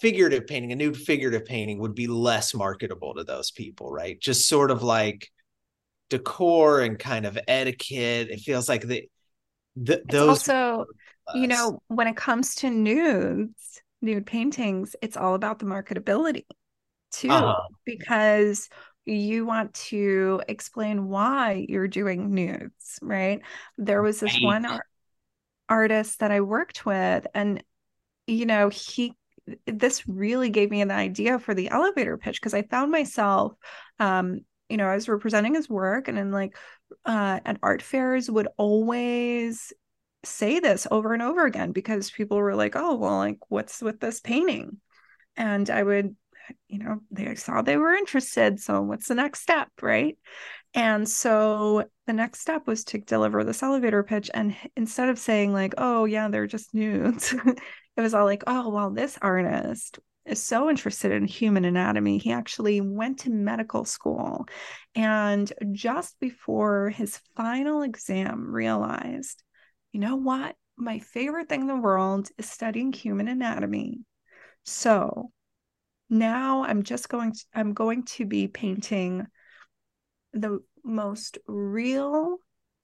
figurative painting, a nude figurative painting would be less marketable to those people, right? Just sort of like decor and kind of etiquette. It feels like those. Also, you know, when it comes to nude paintings, it's all about the marketability too, because you want to explain why you're doing nudes, right? There was this one artist that I worked with, and you know, this really gave me an idea for the elevator pitch, because I found myself you know, I was representing his work, and then like at art fairs would always say this over and over again, because people were like, oh well, like what's with this painting? And I would, you know, they saw they were interested, so what's the next step, right? And so the next step was to deliver this elevator pitch. And instead of saying like, oh yeah, they're just nudes, it was all like, oh, well, this artist is so interested in human anatomy. He actually went to medical school, and just before his final exam realized, you know what? My favorite thing in the world is studying human anatomy. So now I'm going to be painting the most real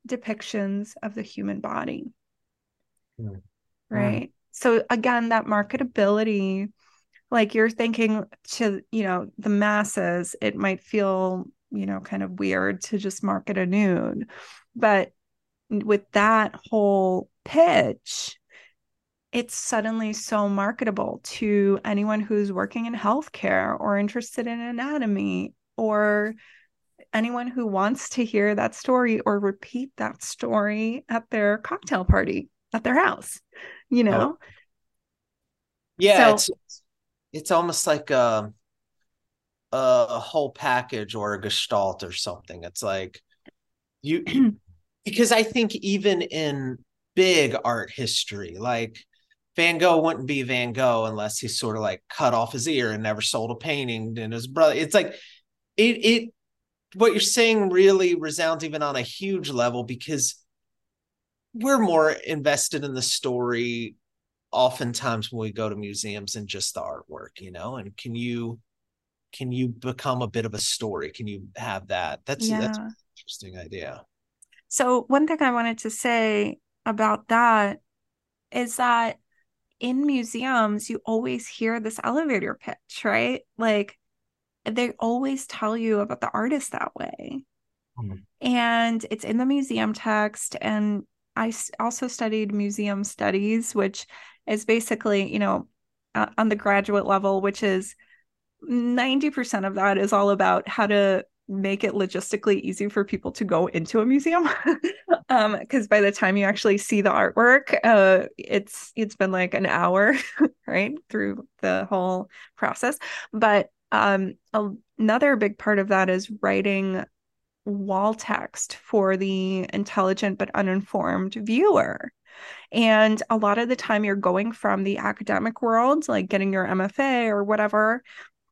depictions of the human body. Yeah. Right. Yeah. So again, that marketability, like you're thinking to, you know, the masses, it might feel, you know, kind of weird to just market a nude, but with that whole pitch, it's suddenly so marketable to anyone who's working in healthcare or interested in anatomy, or anyone who wants to hear that story or repeat that story at their cocktail party at their house, you know? Yeah. So, it's almost like a whole package or a gestalt or something. It's like you, because I think even in big art history, like Van Gogh wouldn't be Van Gogh unless he sort of like cut off his ear and never sold a painting and his brother. It's like, what you're saying really resounds even on a huge level, because we're more invested in the story oftentimes when we go to museums than just the artwork, you know? And can you become a bit of a story? Can you have that? That's an interesting idea. So one thing I wanted to say about that is that in museums, you always hear this elevator pitch, right? Like, they always tell you about the artist that way. And it's in the museum text. And I also studied museum studies, which is basically, you know, on the graduate level, which is 90% of that is all about how to make it logistically easy for people to go into a museum. Because by the time you actually see the artwork, it's been like an hour, right, through the whole process. But another big part of that is writing wall text for the intelligent but uninformed viewer. And a lot of the time you're going from the academic world, like getting your MFA or whatever,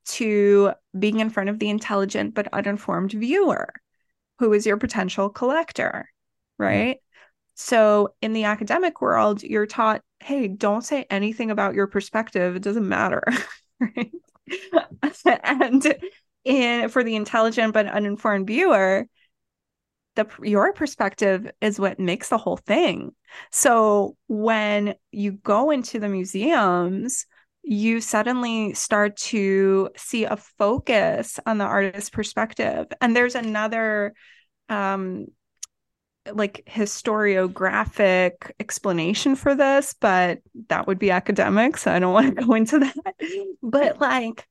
to being in front of the intelligent but uninformed viewer, who is your potential collector, right? So in the academic world, you're taught, hey, don't say anything about your perspective. It doesn't matter, right? And for the intelligent but uninformed viewer, your perspective is what makes the whole thing. So when you go into the museums, you suddenly start to see a focus on the artist's perspective. And there's another like historiographic explanation for this, but that would be academic, so I don't want to go into that. But like,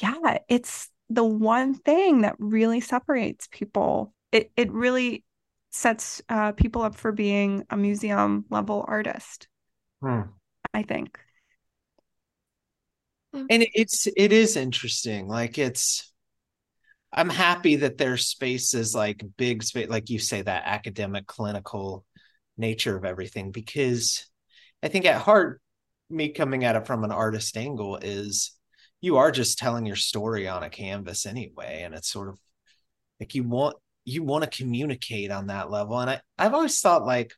yeah, it's the one thing that really separates people. It really sets people up for being a museum level artist, I think. And it is interesting. Like I'm happy that there's spaces like big space, like you say, that academic clinical nature of everything, because I think at heart, me coming at it from an artist angle is you are just telling your story on a canvas anyway. And it's sort of like you want to communicate on that level. And I've always thought like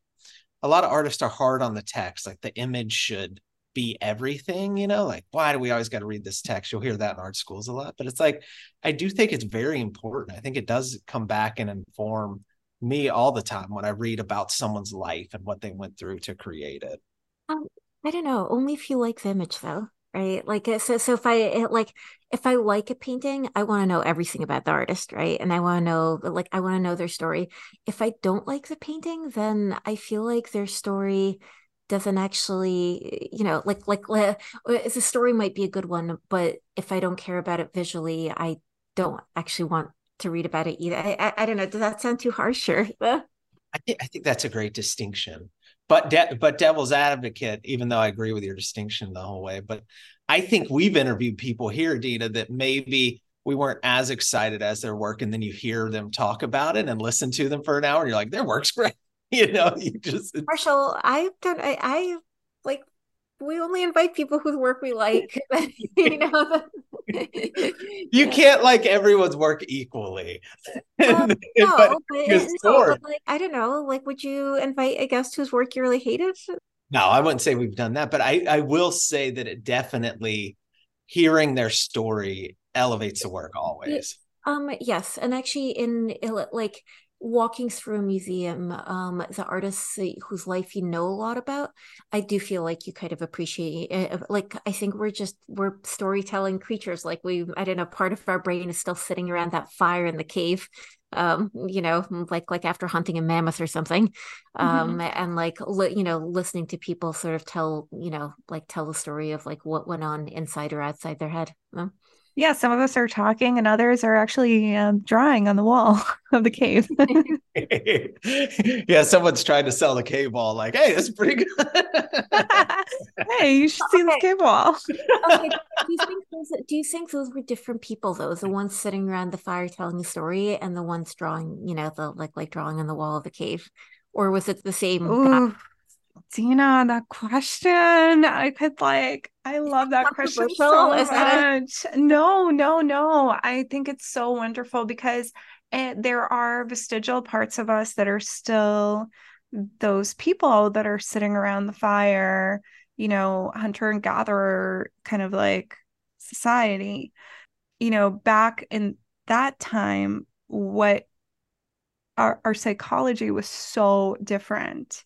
a lot of artists are hard on the text, like the image should be everything, you know, like, why do we always got to read this text? You'll hear that in art schools a lot, but it's like, I do think it's very important. I think it does come back and inform me all the time when I read about someone's life and what they went through to create it. I don't know, only if you like the image though, right? Like, so if I like a painting, I want to know everything about the artist, right? And I want to know their story. If I don't like the painting, then I feel like their story doesn't actually, you know, like the story might be a good one, but if I don't care about it visually, I don't actually want to read about it either. I don't know. Does that sound too harsh? I think that's a great distinction, but devil's advocate, even though I agree with your distinction the whole way, but I think we've interviewed people here, Dina, that maybe we weren't as excited as their work. And then you hear them talk about it and listen to them for an hour. And you're like, their work's great. You know, you just Marshall. I like. We only invite people whose work we like. You know, you can't like everyone's work equally. But like, I don't know. Like, would you invite a guest whose work you really hated? No, I wouldn't say we've done that, but I will say that it definitely hearing their story elevates the work always. Yes, and actually, walking through a museum, the artists whose life you know a lot about, I do feel like you kind of appreciate it. Like, I think we're storytelling creatures. Like part of our brain is still sitting around that fire in the cave, you know, like after hunting a mammoth or something, and like, you know, listening to people sort of tell, you know, like tell the story of like what went on inside or outside their head. Yeah, some of us are talking and others are actually drawing on the wall of the cave. Yeah, someone's trying to sell the cave wall. Like, hey, that's pretty good. Hey, you should see this cave wall. Okay. Do you think those were different people, though? The ones sitting around the fire telling the story and the ones drawing, you know, the like drawing on the wall of the cave? Or was it the same? Ooh, Dina, that question. I love that question so much. No. I think it's so wonderful because there are vestigial parts of us that are still those people that are sitting around the fire, you know, hunter and gatherer kind of like society. You know, back in that time, what our psychology was so different,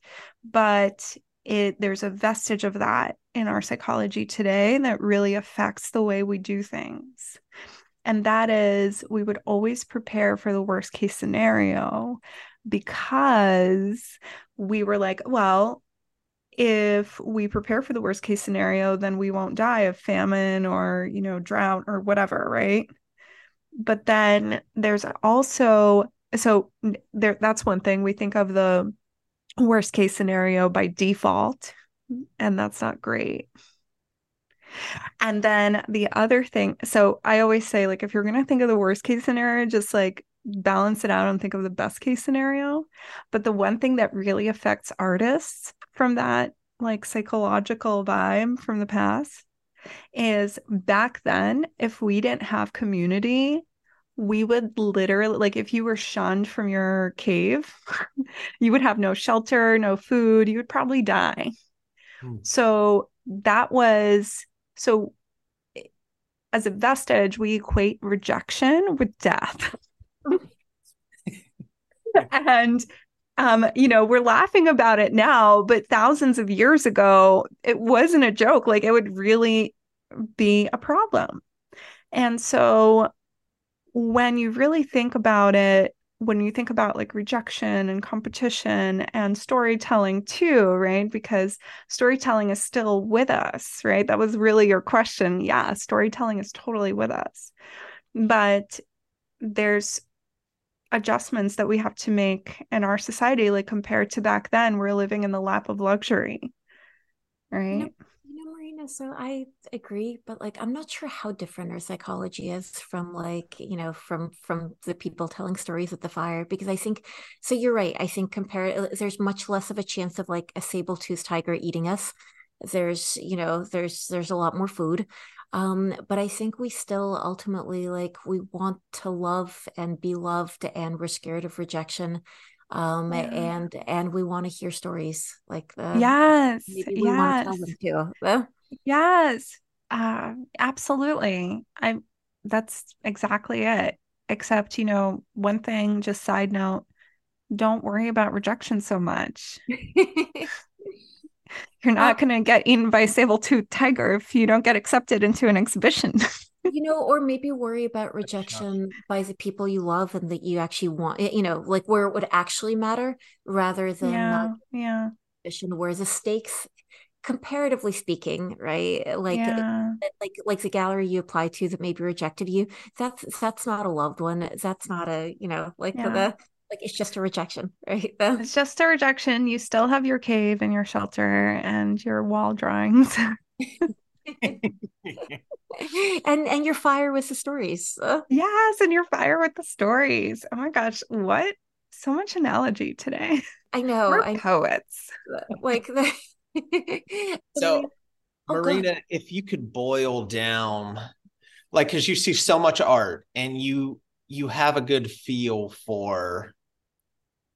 but there's a vestige of that in our psychology today that really affects the way we do things. And that is, we would always prepare for the worst case scenario because we were like, well, if we prepare for the worst case scenario, then we won't die of famine or, you know, drought or whatever, right? But then there's also, so there, that's one thing. We think of the worst case scenario by default, and that's not great. And then the other thing, so I always say, like, if you're going to think of the worst case scenario, just like balance it out and think of the best case scenario. But the one thing that really affects artists from that, like, psychological vibe from the past is back then, if we didn't have community, we would literally, like, if you were shunned from your cave, you would have no shelter, no food, you would probably die. So that was, so as a vestige, we equate rejection with death. And, you know, we're laughing about it now, but thousands of years ago, it wasn't a joke. Like, it would really be a problem. And so when you really think about it, when you think about, like, rejection and competition and storytelling too, right? Because storytelling is still with us, right? That was really your question. Yeah, storytelling is totally with us. But there's adjustments that we have to make in our society, like, compared to back then, we're living in the lap of luxury, right? You know, Marina, so I agree, but, like, I'm not sure how different our psychology is from, like, you know, from the people telling stories at the fire, because I think, so you're right. I think there's much less of a chance of, like, a saber-toothed tiger eating us. There's, you know, there's a lot more food. But I think we still ultimately, like, we want to love and be loved, and we're scared of rejection. And we want to hear stories like the, yes, maybe we want to tell them too. Yes. Absolutely. That's exactly it. Except, you know, one thing, just side note, don't worry about rejection so much. You're not going to get eaten by a saber-toothed tiger if you don't get accepted into an exhibition. You know, or maybe worry about rejection by the people you love and that you actually want, you know, like, where it would actually matter, rather than exhibition where the stakes, comparatively speaking, right? Like, like the gallery you apply to that maybe rejected you, that's not a loved one. That's not a, you know, like the... Like, it's just a rejection, right? It's just a rejection. You still have your cave and your shelter and your wall drawings. and your fire with the stories. Yes, and your fire with the stories. Oh my gosh, what? So much analogy today. I know. We're poets. Like the... So, Marina, if you could boil down, like, because you see so much art and you have a good feel for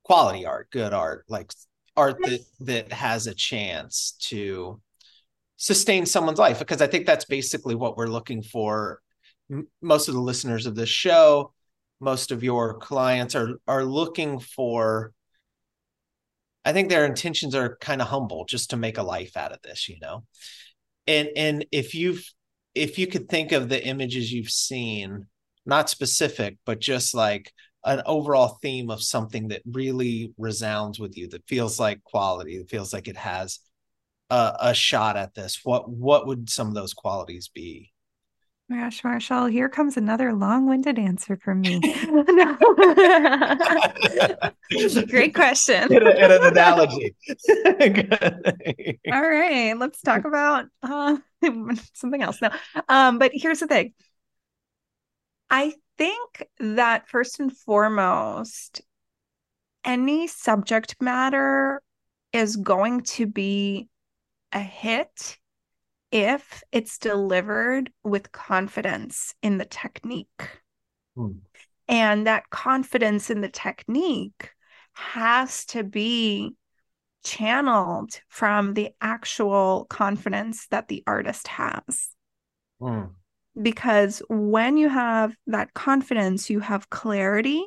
quality art, good art, like art that has a chance to sustain someone's life, because I think that's basically what we're looking for. Most of the listeners of this show, most of your clients are looking for, I think their intentions are kind of humble, just to make a life out of this, you know? And if you could think of the images you've seen, not specific, but just like an overall theme of something that really resounds with you, that feels like quality, that feels like it has a shot at this, what would some of those qualities be? Oh my gosh, Marshall, here comes another long-winded answer from me. Great question. And an analogy. All right, let's talk about something else now. But here's the thing. I think that first and foremost, any subject matter is going to be a hit if it's delivered with confidence in the technique. And that confidence in the technique has to be channeled from the actual confidence that the artist has. Because when you have that confidence, you have clarity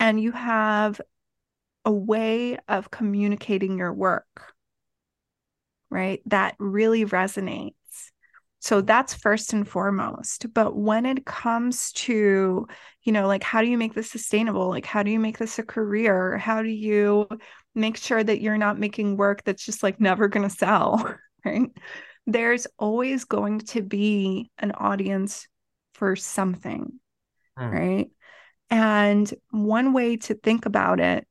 and you have a way of communicating your work, right? That really resonates. So that's first and foremost. But when it comes to, you know, like, how do you make this sustainable? Like, how do you make this a career? How do you make sure that you're not making work that's just like never going to sell, right? There's always going to be an audience for something, right? And one way to think about it,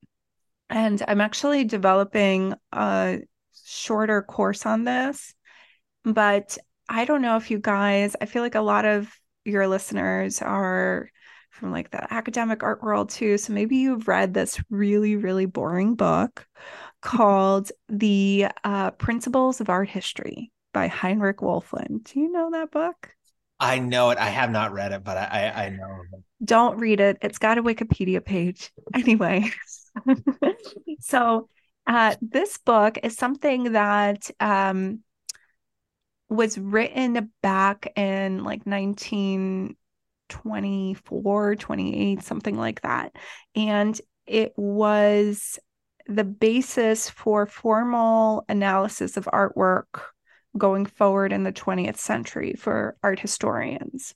and I'm actually developing a shorter course on this, but I don't know if you guys, I feel like a lot of your listeners are from like the academic art world too. So maybe you've read this really, really boring book called The Principles of Art History by Heinrich Wölfflin. Do you know that book? I know it. I have not read it, but I know it. Don't read it. It's got a Wikipedia page. Anyway, so this book is something that was written back in like 1924, 28, something like that. And it was the basis for formal analysis of artwork going forward in the 20th century for art historians,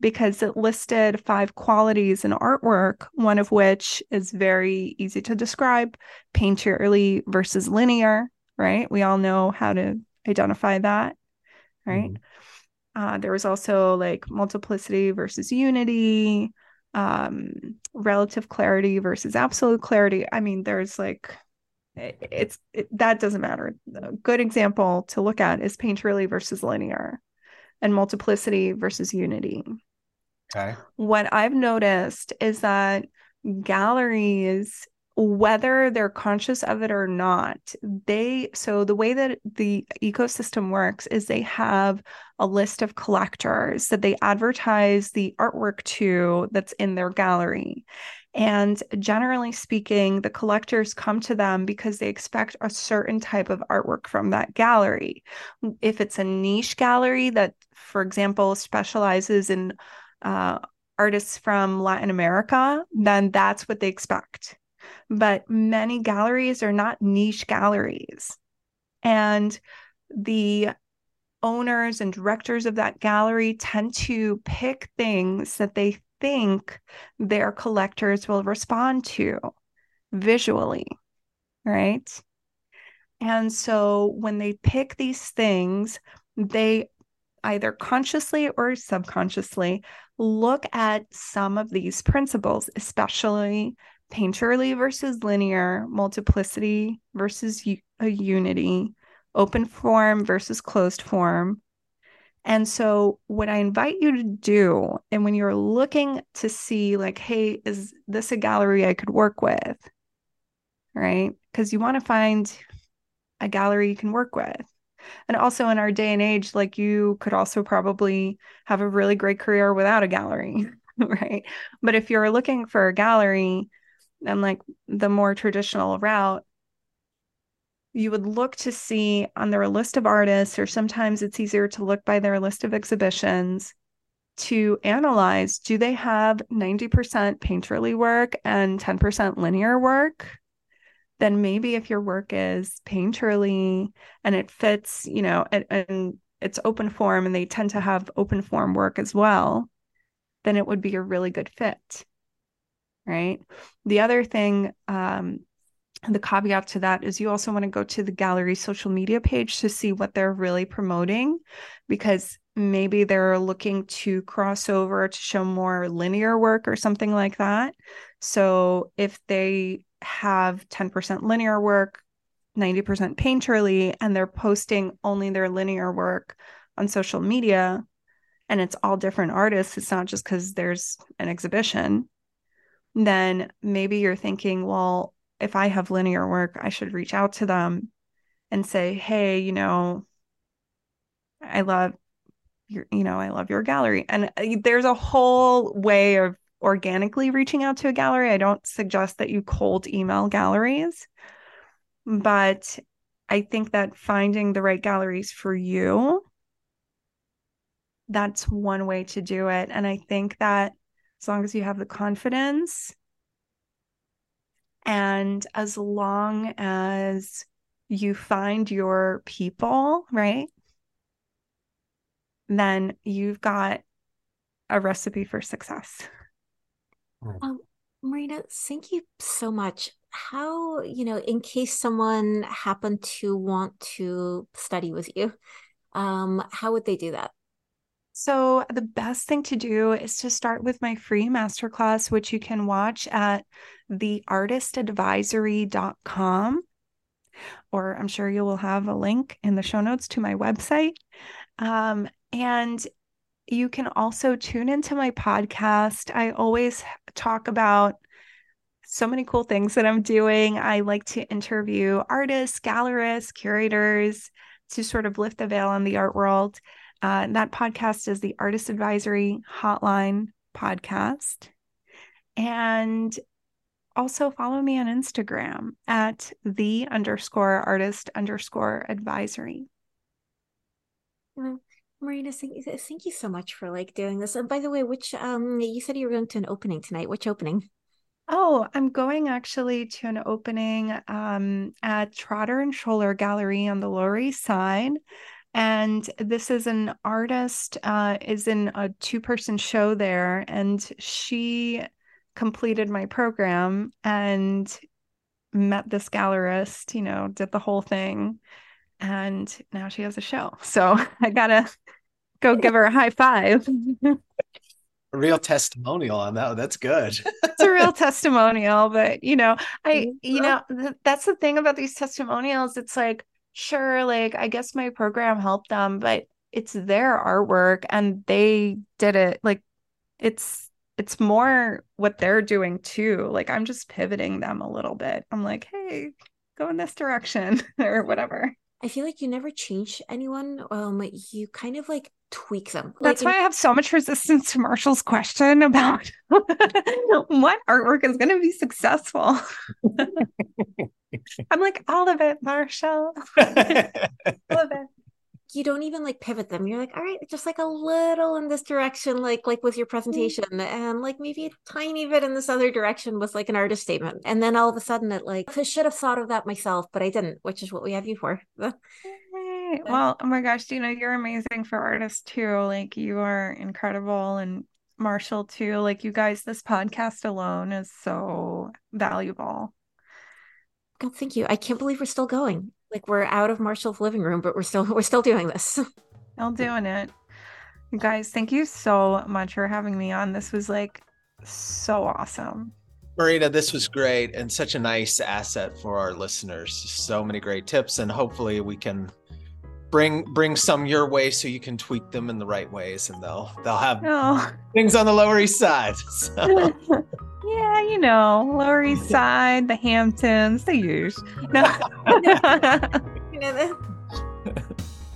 because it listed 5 qualities in artwork, one of which is very easy to describe, painterly versus linear, right? We all know how to identify that, right? Mm-hmm. There was also like multiplicity versus unity, relative clarity versus absolute clarity. I mean, there's like, that doesn't matter. A good example to look at is painterly versus linear and multiplicity versus unity. Okay. What I've noticed is that galleries, whether they're conscious of it or not, so the way that the ecosystem works is they have a list of collectors that they advertise the artwork to that's in their gallery. And generally speaking, the collectors come to them because they expect a certain type of artwork from that gallery. If it's a niche gallery that, for example, specializes in artists from Latin America, then that's what they expect. But many galleries are not niche galleries. And the owners and directors of that gallery tend to pick things that they think their collectors will respond to visually, right? And so when they pick these things, they either consciously or subconsciously look at some of these principles, especially painterly versus linear, multiplicity versus unity, open form versus closed form. And so what I invite you to do, and when you're looking to see like, hey, is this a gallery I could work with, right? Because you want to find a gallery you can work with. And also in our day and age, like you could also probably have a really great career without a gallery, right? But if you're looking for a gallery and like the more traditional route, you would look to see on their list of artists, or sometimes it's easier to look by their list of exhibitions to analyze, do they have 90% painterly work and 10% linear work? Then maybe if your work is painterly and it fits, you know, and it's open form and they tend to have open form work as well, then it would be a really good fit, right? The other thing, the caveat to that is you also want to go to the gallery social media page to see what they're really promoting, because maybe they're looking to cross over to show more linear work or something like that. So if they have 10% linear work, 90% painterly, and they're posting only their linear work on social media, and it's all different artists, it's not just because there's an exhibition, then maybe you're thinking, well, if I have linear work, I should reach out to them and say, hey, you know, I love your gallery. And there's a whole way of organically reaching out to a gallery. I don't suggest that you cold email galleries, but I think that finding the right galleries for you, that's one way to do it. And I think that as long as you have the confidence, and as long as you find your people, right? then you've got a recipe for success. Marina, thank you so much. How, you know, in case someone happened to want to study with you, how would they do that? So the best thing to do is to start with my free masterclass, which you can watch at theartistadvisory.com, or I'm sure you will have a link in the show notes to my website. And you can also tune into my podcast. I always talk about so many cool things that I'm doing. I like to interview artists, gallerists, curators to sort of lift the veil on the art world. That podcast is the Artist Advisory Hotline Podcast. And also follow me on Instagram at @the_artist_advisory. Mm-hmm. Marina, thank you so much for like doing this. And by the way, which you said you were going to an opening tonight. Which opening? Oh, I'm going actually to an opening at Trotter and Troller Gallery on the Lower East Side, and this is an artist is in a 2-person show there, and she completed my program and met this gallerist. You know, did the whole thing. And now she has a show. So I gotta go give her a high five. A real testimonial on that. That's good. It's a real testimonial, but that's the thing about these testimonials. It's like, sure, like I guess my program helped them, but it's their artwork and they did it. Like it's more what they're doing too. Like I'm just pivoting them a little bit. I'm like, hey, go in this direction or whatever. I feel like you never change anyone. You kind of like tweak them. That's why I have so much resistance to Marshall's question about what artwork is going to be successful. I'm like, all of it, Marshall. All of it. You don't even like pivot them. You're like, all right, just like a little in this direction, like with your presentation, and like maybe a tiny bit in this other direction with like an artist statement. And then all of a sudden it like, I should have thought of that myself, but I didn't, which is what we have you for. Well, oh my gosh, Dina, you're amazing for artists too. Like you are incredible, and Marshall too. Like you guys, this podcast alone is so valuable. God, thank you. I can't believe we're still going. Like we're out of Marshall's living room, but we're still doing this. Still doing it. You guys, thank you so much for having me on. This was like so awesome. Marina, this was great and such a nice asset for our listeners. So many great tips, and hopefully we can bring some your way so you can tweak them in the right ways, and they'll have things on the Lower East Side. So. Yeah, you know, Lower East Side, the Hamptons, the Huge. No.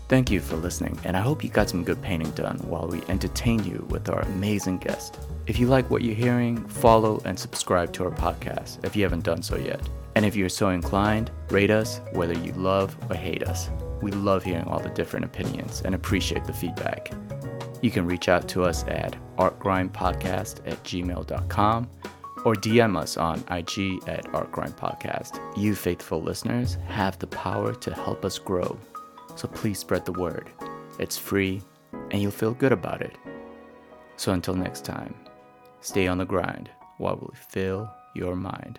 Thank you for listening, and I hope you got some good painting done while we entertain you with our amazing guest. If you like what you're hearing, follow and subscribe to our podcast if you haven't done so yet. And if you're so inclined, rate us whether you love or hate us. We love hearing all the different opinions and appreciate the feedback. You can reach out to us at artgrindpodcast@gmail.com. or DM us on IG at @ArtGrindPodcast. You faithful listeners have the power to help us grow, so please spread the word. It's free, and you'll feel good about it. So until next time, stay on the grind while we fill your mind.